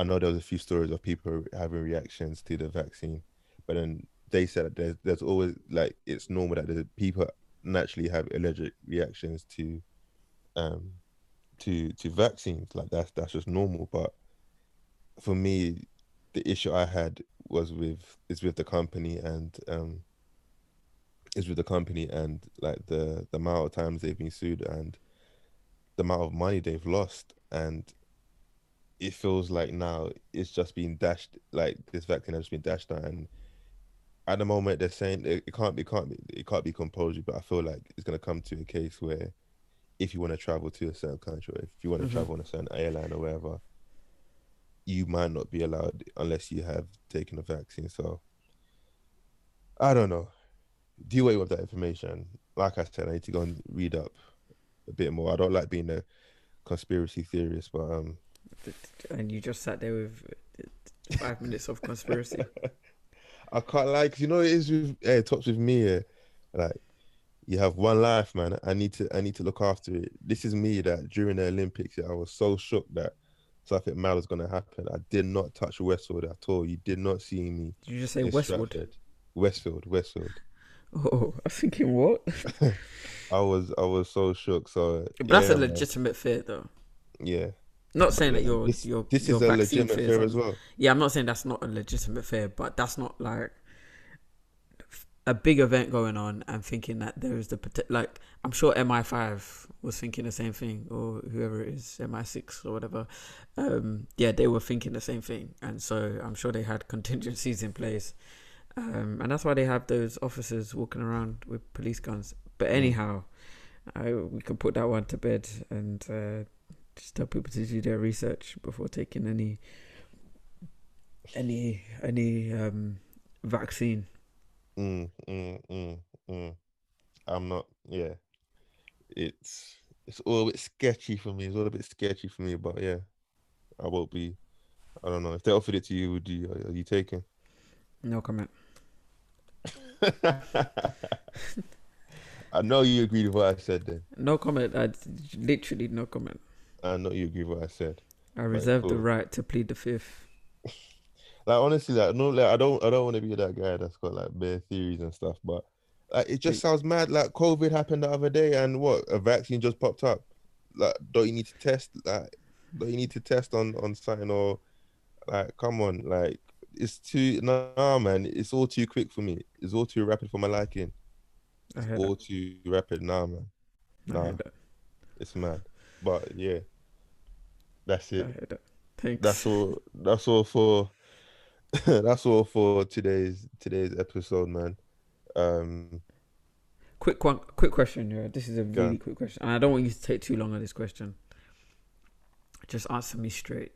I know there was a few stories of people having reactions to the vaccine, but then they said that there's, there's always, like, it's normal that there's, people naturally have allergic reactions to um, to to vaccines. Like, that's, that's just normal. But for me, the issue I had was with, is with the company and, um, is with the company and, like, the, the amount of times they've been sued and the amount of money they've lost. And it feels like now it's just been dashed, like this vaccine has just been dashed out, and at the moment they're saying it can't be, can't be, it can't be compulsory. But I feel like it's gonna come to a case where, if you want to travel to a certain country, or if you want to mm-hmm. travel on a certain airline or wherever, you might not be allowed unless you have taken a vaccine. So I don't know. Do away with that information. Like I said, I need to go and read up a bit more. I don't like being a conspiracy theorist, but um. And you just sat there with five minutes of conspiracy. I can't like you know it is with hey, tops with me. Yeah. Like you have one life, man. I need to I need to look after it. This is me that during the Olympics, yeah, I was so shook that something mad was going to happen. I did not touch Westwood at all. You did not see me. Did you just say distracted. Westwood? Westfield, Westfield. Oh, I was thinking what? I was I was so shook. So but that's yeah, a legitimate man. fear though. Yeah. Not saying that you're this, you're this your is a legitimate fear, fear as well. Yeah, I'm not saying that's not a legitimate fear, but that's not like a big event going on and thinking that there is the potential. Like I'm sure M I five was thinking the same thing, or whoever it is, M I six or whatever. Um, yeah, they were thinking the same thing, and so I'm sure they had contingencies in place, um, and that's why they have those officers walking around with police guns. But anyhow, I, we can put that one to bed and. Uh, Just tell people to do their research before taking any, any, any um, vaccine. Mm, mm, mm, mm. I'm not. Yeah, it's it's all a bit sketchy for me. It's all a bit sketchy for me. But yeah, I won't be. I don't know if they offered it to you. Would you? Are you taking? No comment. I know you agreed with what I said then. No comment. I literally no comment. I know you agree with what I said. I reserve like, cool. the right to plead the fifth. Like honestly, like no, like I don't, I don't want to be that guy that's got like bare theories and stuff. But like, it just Wait. sounds mad. Like COVID happened the other day, and what a vaccine just popped up. Like, don't you need to test? Like, don't you need to test on on something or like, come on, like it's too nah, man. It's all too quick for me. It's all too rapid for my liking. It's all that. too rapid, nah, man. Nah, it's mad. But yeah, that's it. That. Thanks. That's all. That's all for. that's all for today's today's episode, man. Um, quick one. Quick question. Yeah, this is a really quick question, and I don't want you to take too long on this question. Just answer me straight.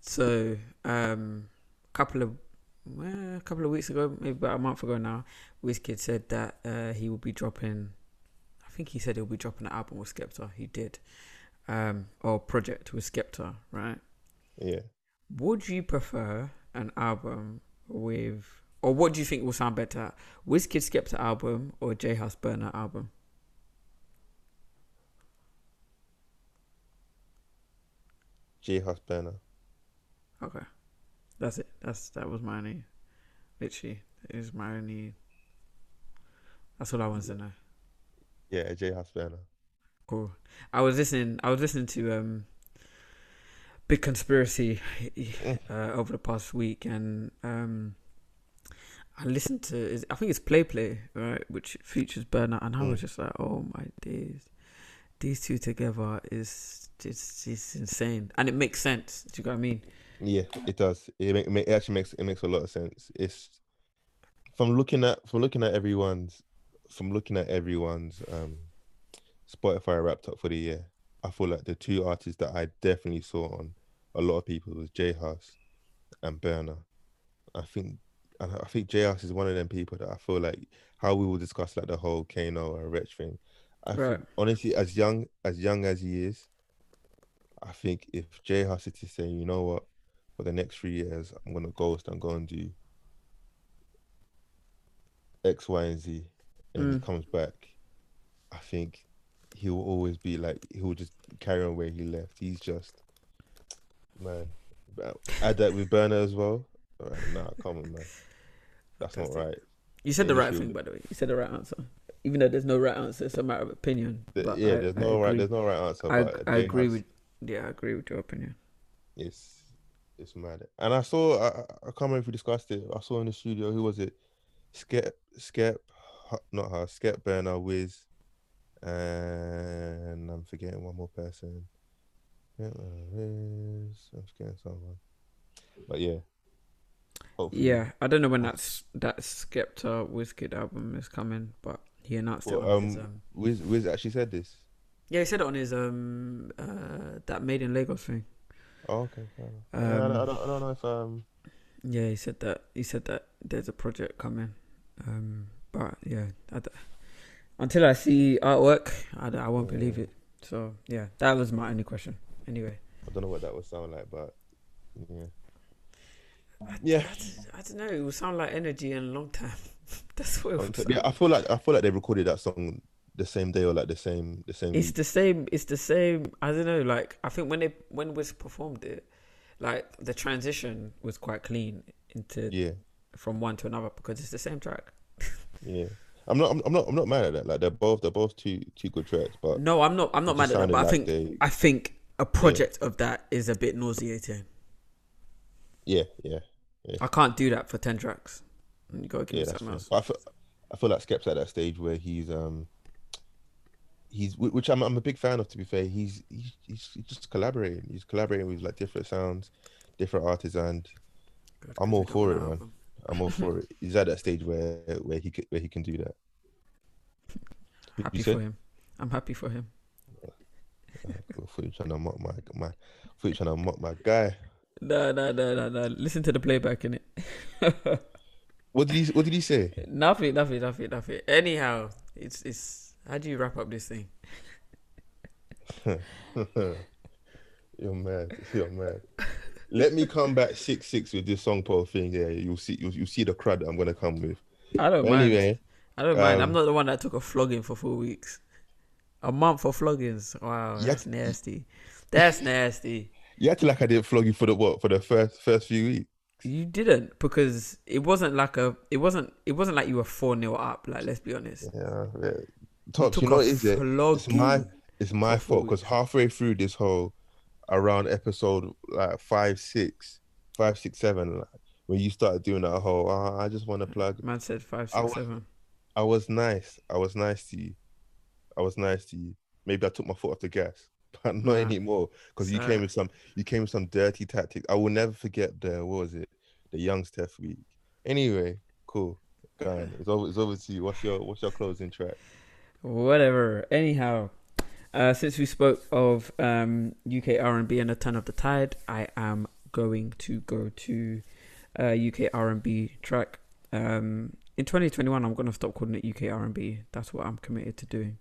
So, um, couple of well, a couple of weeks ago, maybe about a month ago now, Wizkid said that uh, he will be dropping. I think he said he'll be dropping an album with Skepta. He did. Um, or project with Skepta, right? Yeah. Would you prefer an album with... Or what do you think will sound better? Wizkid Skepta album or J Hus Burna album? J Hus Burna. Okay. That's it. That's That was my only... Literally, it is my only... That's all I wanted to know. Yeah, J Hus Burna. Cool. I was listening. I was listening to um, Big Conspiracy uh, over the past week, and um, I listened to. I think it's Play Play, right, which features Burna, and I was just like, oh my days, these two together is just it's insane, and it makes sense. Do you know what I mean? Yeah, it does. It, make, it actually makes it makes a lot of sense. It's from looking at from looking at everyone's. From looking at everyone's um, Spotify wrapped up for the year, I feel like the two artists that I definitely saw on a lot of people was J Hus and Burna. I think, and I think J Hus is one of them people that I feel like how we will discuss like the whole Kano and Rich thing. I right. think, honestly, as young as young as he is, I think if J Hus is to say, you know what, for the next three years, I'm gonna ghost and go and do X, Y, and Z. And mm. he comes back, I think he will always be like, he'll just carry on where he left. He's just, man, add that with Burna as well. All right, nah, come on, man. That's Fantastic. not right. You said the right thing, by the way. You said the right answer. Even though there's no right answer, it's a matter of opinion. The, but yeah, I, there's, I no right, there's no right answer. I, but I agree has, with, yeah, I agree with your opinion. It's, it's mad. And I saw, I, I can't remember if we discussed it, I saw in the studio, who was it? Skep, Skep. Not her, Skepta, Burna, Wiz, and I'm forgetting one more person. I'm forgetting someone, but yeah, hopefully. yeah. I don't know when that's that Skepta Wizkid album is coming, but he announced well, it. On um, his, um, Wiz, Wiz actually said this. Yeah, he said it on his um uh that Made in Lagos thing. Oh, okay. Um, yeah, I, don't, I don't. I don't know if um. Yeah, he said that. He said that there's a project coming. Um. But yeah, I d- until I see artwork, I, d- I won't yeah. believe it. So yeah, that was my only question. Anyway, I don't know what that would sound like, but yeah, I, yeah. I, I, I don't know. It would sound like energy and long time. That's what it was. Yeah, I feel like I feel like they recorded that song the same day or like the same the same. It's the same. It's the same. I don't know. Like I think when they when Wiz performed it, like the transition was quite clean into yeah from one to another because it's the same track. Yeah. I'm not. I'm not. I'm not mad at that. Like they're both. They're both two two good tracks. But no, I'm not. I'm not mad at that. But I think. Like they, I think a project yeah. of that is a bit nauseating. Yeah, yeah, yeah. I can't do that for ten tracks. You gotta give yeah, me something else. I feel. I feel like Skepta's at that stage where he's um. He's which I'm. I'm a big fan of. To be fair, he's he's, he's just collaborating. He's collaborating with like different sounds, different artists, and God, I'm all for it, man. I'm all for it. He's at that stage where where he where he can do that. Happy for him. I'm happy for him. For you trying to mock my my, for you trying to mock my guy. No, no, no, no, no. Listen to the playback in it. What did he What did he say? Nothing, nothing, nothing, nothing. Anyhow, it's it's. How do you wrap up this thing? You're mad. You're mad. Let me come back six six with this song pole thing. Yeah, you'll see. You'll, you'll see the crowd that I'm gonna come with. I don't mind. Anyway, I don't um, mind. I'm not the one that took a flogging for four weeks, a month for floggings. Wow, that's to, nasty. That's nasty. You acted like I didn't flog you for the what for the first first few weeks. You didn't because it wasn't like a. It wasn't. It wasn't like you were four nil up. Like let's be honest. Yeah. yeah. Tops, you, you know what is it? It's my. It's my fault because halfway through this whole. Around episode like five, six, five, six, seven, like, when you started doing that whole, oh, I just want to plug. Man said five, six, I was, seven. I was nice. I was nice to you. I was nice to you. Maybe I took my foot off the gas, but not nah. anymore because you came with some. You came with some dirty tactics. I will never forget the what was it, the Young Steph week. Anyway, cool. Guy, it's over. It's over to you. What's your What's your closing track? Whatever. Anyhow. Uh, since we spoke of um, U K R and B and a ton of the tide, I am going to go to uh, U K R and B track. Um, in twenty twenty-one, I'm going to stop calling it U K R and B. That's what I'm committed to doing.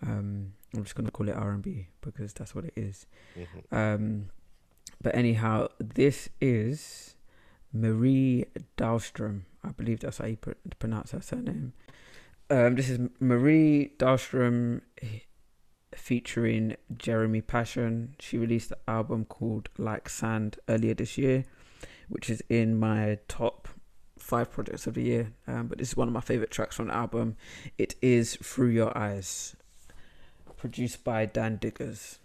Um, I'm just going to call it R and B because that's what it is. Mm-hmm. Um, but anyhow, this is Marie Dahlstrom. I believe that's how you pr- pronounce her surname. Um, this is Marie Dahlstrom. Featuring Jeremy Passion. She released the album called Like Sand earlier this year, which is in my top five projects of the year. Um, but this is one of my favorite tracks from the album. It is Through Your Eyes, produced by Dan Diggers.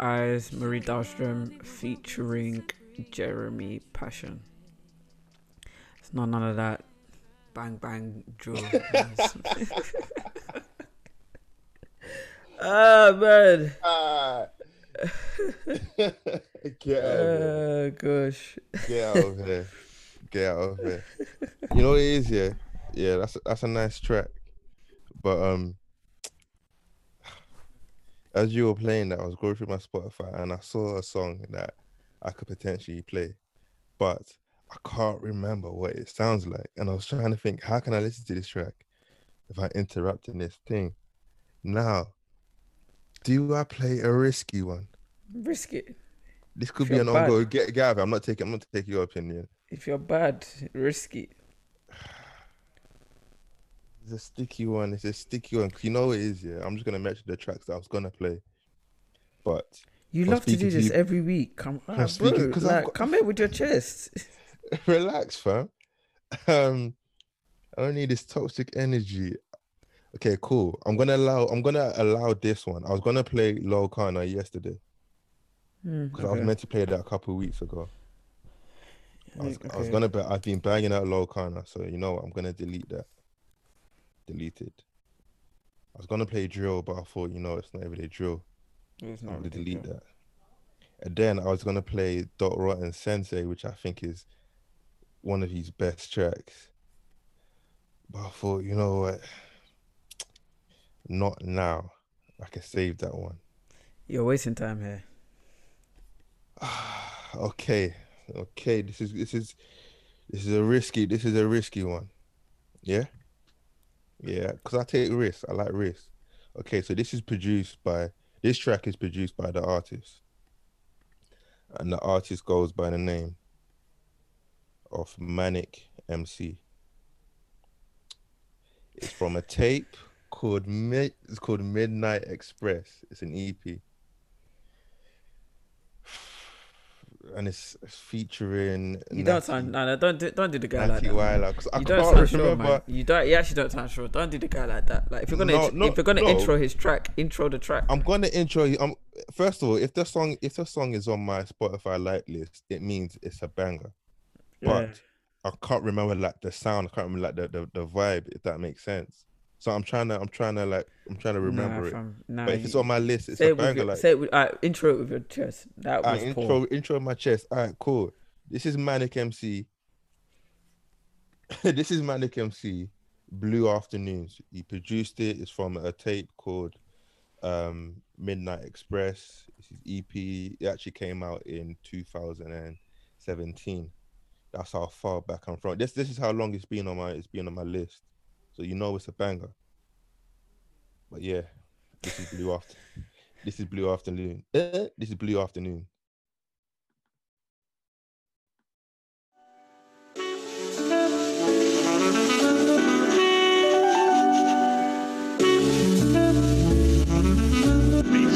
Eyes, Marie Dahlstrom featuring Jeremy Passion. It's not none of that bang bang drill. Ah, man. Ah. Get out of here. Oh, gosh. Get out of here. Get out of here. You know what it is, yeah? Yeah, that's, that's a nice track. But um, as you were playing that, I was going through my Spotify and I saw a song that I could potentially play, but I can't remember what it sounds like. And I was trying to think, how can I listen to this track without interrupting this thing? Now, do I play a risky one? Risk it. This could if be an bad. ongoing. Get, get out of it. I'm not taking. I'm not taking your opinion. If you're bad, risk it. It's a sticky one. It's a sticky one. You know what it is, yeah. I'm just gonna mention the tracks that I was gonna play, but you I'm love to do this to every week. Come on, I'm bro. Like, got... come here with your chest. Relax, fam. Um, I don't need this toxic energy. Okay, cool. I'm gonna allow. I'm gonna allow this one. I was gonna play Lil Kano yesterday because mm, okay. I was meant to play that a couple of weeks ago. I was, okay. I was gonna. I've been banging out Lil Kano, so you know what? I'm gonna delete that. Deleted. I was gonna play drill, but I thought, you know, it's not everyday drill. It's not. I'm gonna delete that. And then I was gonna play Dot Rotten Sensei, which I think is one of his best tracks. But I thought, you know what? Not now. I can save that one. You're wasting time here. okay, okay. This is this is this is a risky. This is a risky one. Yeah, yeah. Because I take risks. I like risks. Okay, so this is produced by this track is produced by the artist, and the artist goes by the name of Manic M C. It's from a tape. Called Mid- it's called Midnight Express. It's an E P, and it's featuring. You Natty, don't sound no, no, don't do, don't do the guy Natty like that. Because I you can't don't sound remember. Sure, man. You don't. You actually don't sound sure. Don't do the guy like that. Like if you're gonna no, int- no, if you're gonna no. intro his track, intro the track. I'm gonna intro. I'm first of all, if the song if the song is on my Spotify like list, it means it's a banger. Yeah. But I can't remember like the sound. I can't remember like the the, the vibe. If that makes sense. So I'm trying to, I'm trying to like, I'm trying to remember nah, fam, it. Nah, but if it's on my list, it's a banger. Your, like, say it with, uh, intro it with your chest. That was right, poor. Intro, intro my chest. All right, cool. This is Manic M C. This is Manic M C, Blue Afternoons. He produced it. It's from a tape called um, Midnight Express. This is E P. It actually came out in two thousand seventeen. That's how far back I'm from. This, this is how long it's been on my, it's been on my list. So you know it's a banger. But yeah, this is Blue After. This is Blue Afternoon. Uh, this is Blue Afternoon. Beats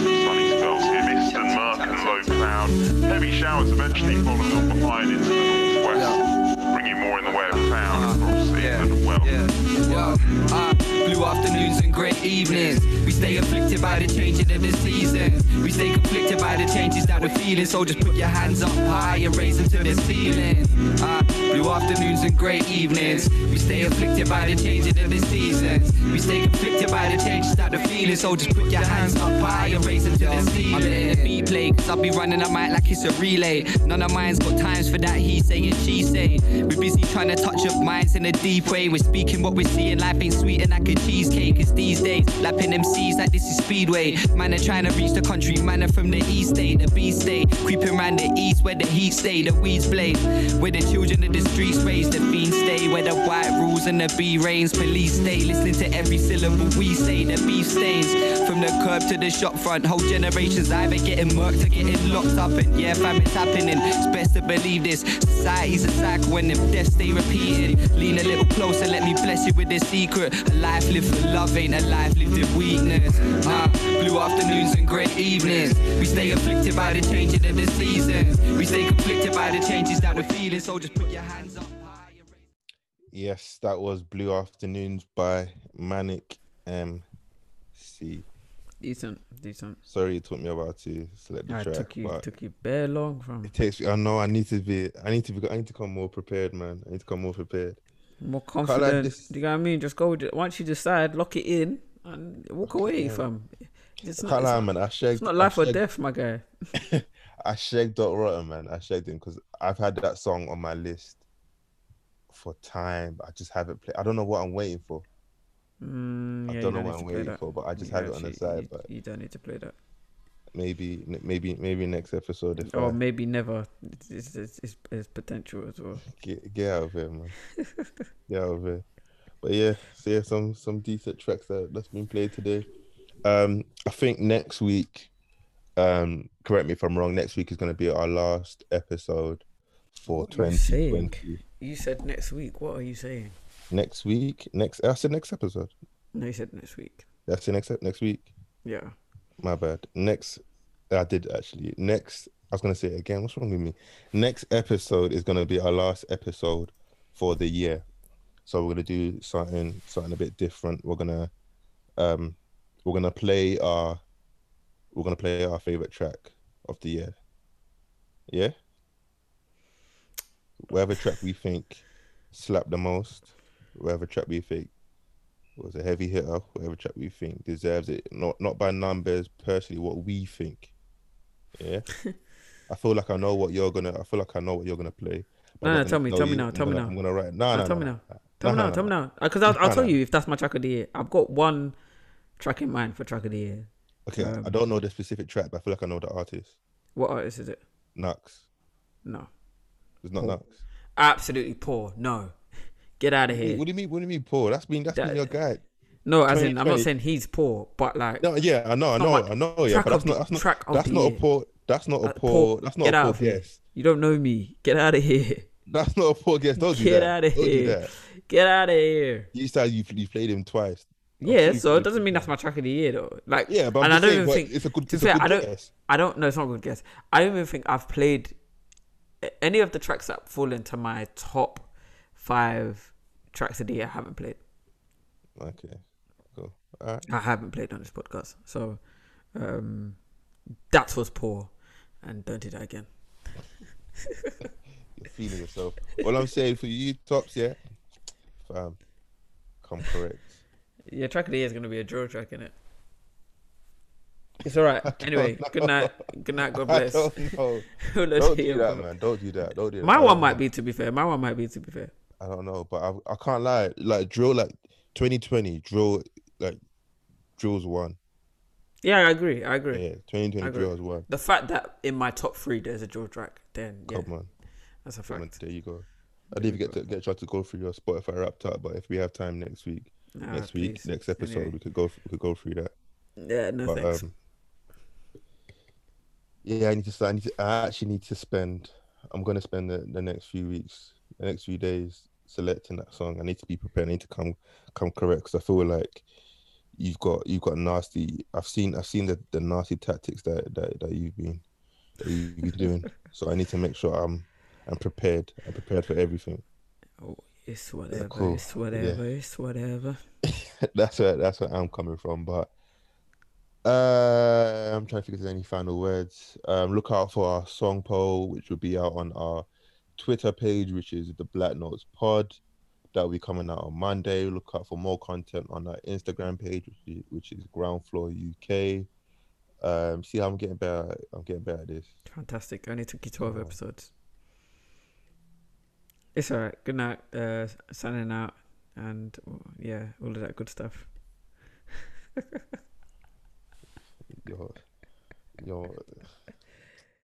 of sunny spells here, mist and murk and low cloud. Heavy showers eventually followed on behind into the northwest, yeah. Bringing more in the way of cloud. Yeah, yeah, yeah. Uh, blue afternoons and grey evenings. We stay afflicted by the changing of the seasons. We stay conflicted by the changes that we're feeling. So just put your hands up high and raise them to the ceiling. Uh, blue afternoons and grey evenings. We stay afflicted by the changing of the seasons. We stay conflicted by the changes that we're feeling. So just put your hands up high and raise them to the ceiling. I'm letting the beat play, cause I'll be running a mic like it's a relay. None of mine's got times for that he say and she say. We're busy trying to touch up minds in a deep way. We're speaking what we're seeing, life ain't sweet and like a cheesecake. It's these days, lapping M Cs like this is Speedway. Man are trying to reach the country, man are from the east state, the beast state. Creeping round the east where the heat stay, the weeds blaze. Where the children of the streets raise, the fiends stay. Where the white rules and the bee reigns, police stay. Listening to every syllable we say, the beef stains. From the curb to the shop front, whole generations either getting murked or getting locked up. And yeah, fam, it's happening, it's best to believe this. Society's a cycle and if deaths stay repeated, lean a little closer, let me bless you with this secret. A life lived for love ain't a life lived in weakness. Uh, blue afternoons and grey evenings. We stay afflicted by the changing of the seasons. We stay conflicted by the changes that we're feeling. So just put your hands up high. Yes, that was Blue Afternoons by Manic M C. Decent, decent. Sorry, it took me a while to select the I track. Took you, but took you bare long from. It takes me. I know. I need to be. I need to be. I need to come more prepared, man. I need to come more prepared. More confident, like do you know what I mean? Just go with it. Once you decide, lock it in and walk okay. away, fam. It's not, it's, man. I shagged, it's not life I shagged, or death, my guy. I shagged Dot Rotten, man. I shagged him because I've had that song on my list for time, but I just haven't played. I don't know what I'm waiting for. Mm, yeah, I don't, don't know what I'm waiting that. for, but I just you have actually, it on the side. You, but you don't need to play that. Maybe, maybe, maybe next episode. If or I... maybe never. It's, it's, it's, it's potential as well. Get, get out of here, man. Get out of here. But yeah, so yeah, some some decent tracks that that's been played today. Um, I think next week. Um, correct me if I'm wrong. Next week is going to be our last episode for twenty twenty. You said next week. What are you saying? Next week, next. I said next episode. No, you said next week. That's the next next week. Yeah. My bad. Next, I did actually. Next, I was gonna say it again. What's wrong with me? Next episode is gonna be our last episode for the year, so we're gonna do something something a bit different. We're gonna, um, we're gonna play our, we're gonna play our favorite track of the year. Yeah. Whatever track we think slapped the most, whatever track we think was a heavy hitter, whatever track we think deserves it, not not by numbers, personally, what we think. Yeah. I feel like I know what you're gonna I feel like I know what you're gonna play. No, no, tell me, tell me now, tell me now. I'm gonna write no, no, tell me now. Tell me now, tell me now. Because I'll I'll tell you if that's my track of the year. I've got one track in mind for track of the year. Okay, um, I don't know the specific track, but I feel like I know the artist. What artist is it? Nux. No. It's not Nux. Absolutely poor. No. Get out of here. What do you mean? What do you mean poor? That's been that's that, been your guy. No, as in I'm not saying he's poor, but like no, yeah, I know, I know, I know, yeah, but that's not that's not that's not a poor that's not a poor that's not a poor guess. You don't know me. Get out of here. That's not a poor guess. Don't do that. Get out of here. Get out of here. You said you you played him twice. Yeah, so it doesn't mean that's my track of the year though. Like yeah, but and I don't even think it's a good guess. I don't. No, it's not a good guess. I don't even think I've played any of the tracks that fall into my top five tracks a day I haven't played. Okay, cool. All right. I haven't played on this podcast, so um, that was poor, and don't do that again. You're feeling yourself. All I'm saying for you, Tops, yeah, fam, come correct. Yeah, track of the year is gonna be a draw track, innit? It's all right. Anyway, good night. Good night. God bless. I don't know. Don't do that, man. Don't do that. Don't do that. My one might be, to be fair. My one might be, to be fair. I don't know, but I I can't lie. Like drill, like twenty twenty drill, like drill's one. Yeah, I agree. I agree. Yeah, twenty twenty drill's one. The fact that in my top three there's a drill track, then yeah, come on, that's a fact. On, there you go. I didn't even get to get try to go through your Spotify wrapped up, but if we have time next week, nah, next please. week, next episode, anyway. we could go we could go through that. Yeah, no but, thanks. Um, Yeah, I need to. I need to. I actually need to spend. I'm going to spend the, the next few weeks, the next few days, selecting that song. I need to be prepared. I need to come, come correct because I feel like you've got you've got nasty. I've seen I've seen the, the nasty tactics that, that, that you've been that you've been doing. So I need to make sure I'm I'm prepared. I'm prepared for everything. Oh, it's whatever. Yeah, cool. It's whatever. Yeah. It's whatever. That's where that's where I'm coming from, but. Uh, I'm trying to think if there's any final words. Um, look out for our song poll, which will be out on our Twitter page, which is the Black Notes Pod. That will be coming out on Monday. Look out for more content on our Instagram page, which is, which is Ground Floor U K. Um, see how I'm getting better. I'm getting better at this. Fantastic. I only took you twelve oh. episodes. It's all right. Good night. Uh, signing out, and yeah, all of that good stuff. Yo, yo.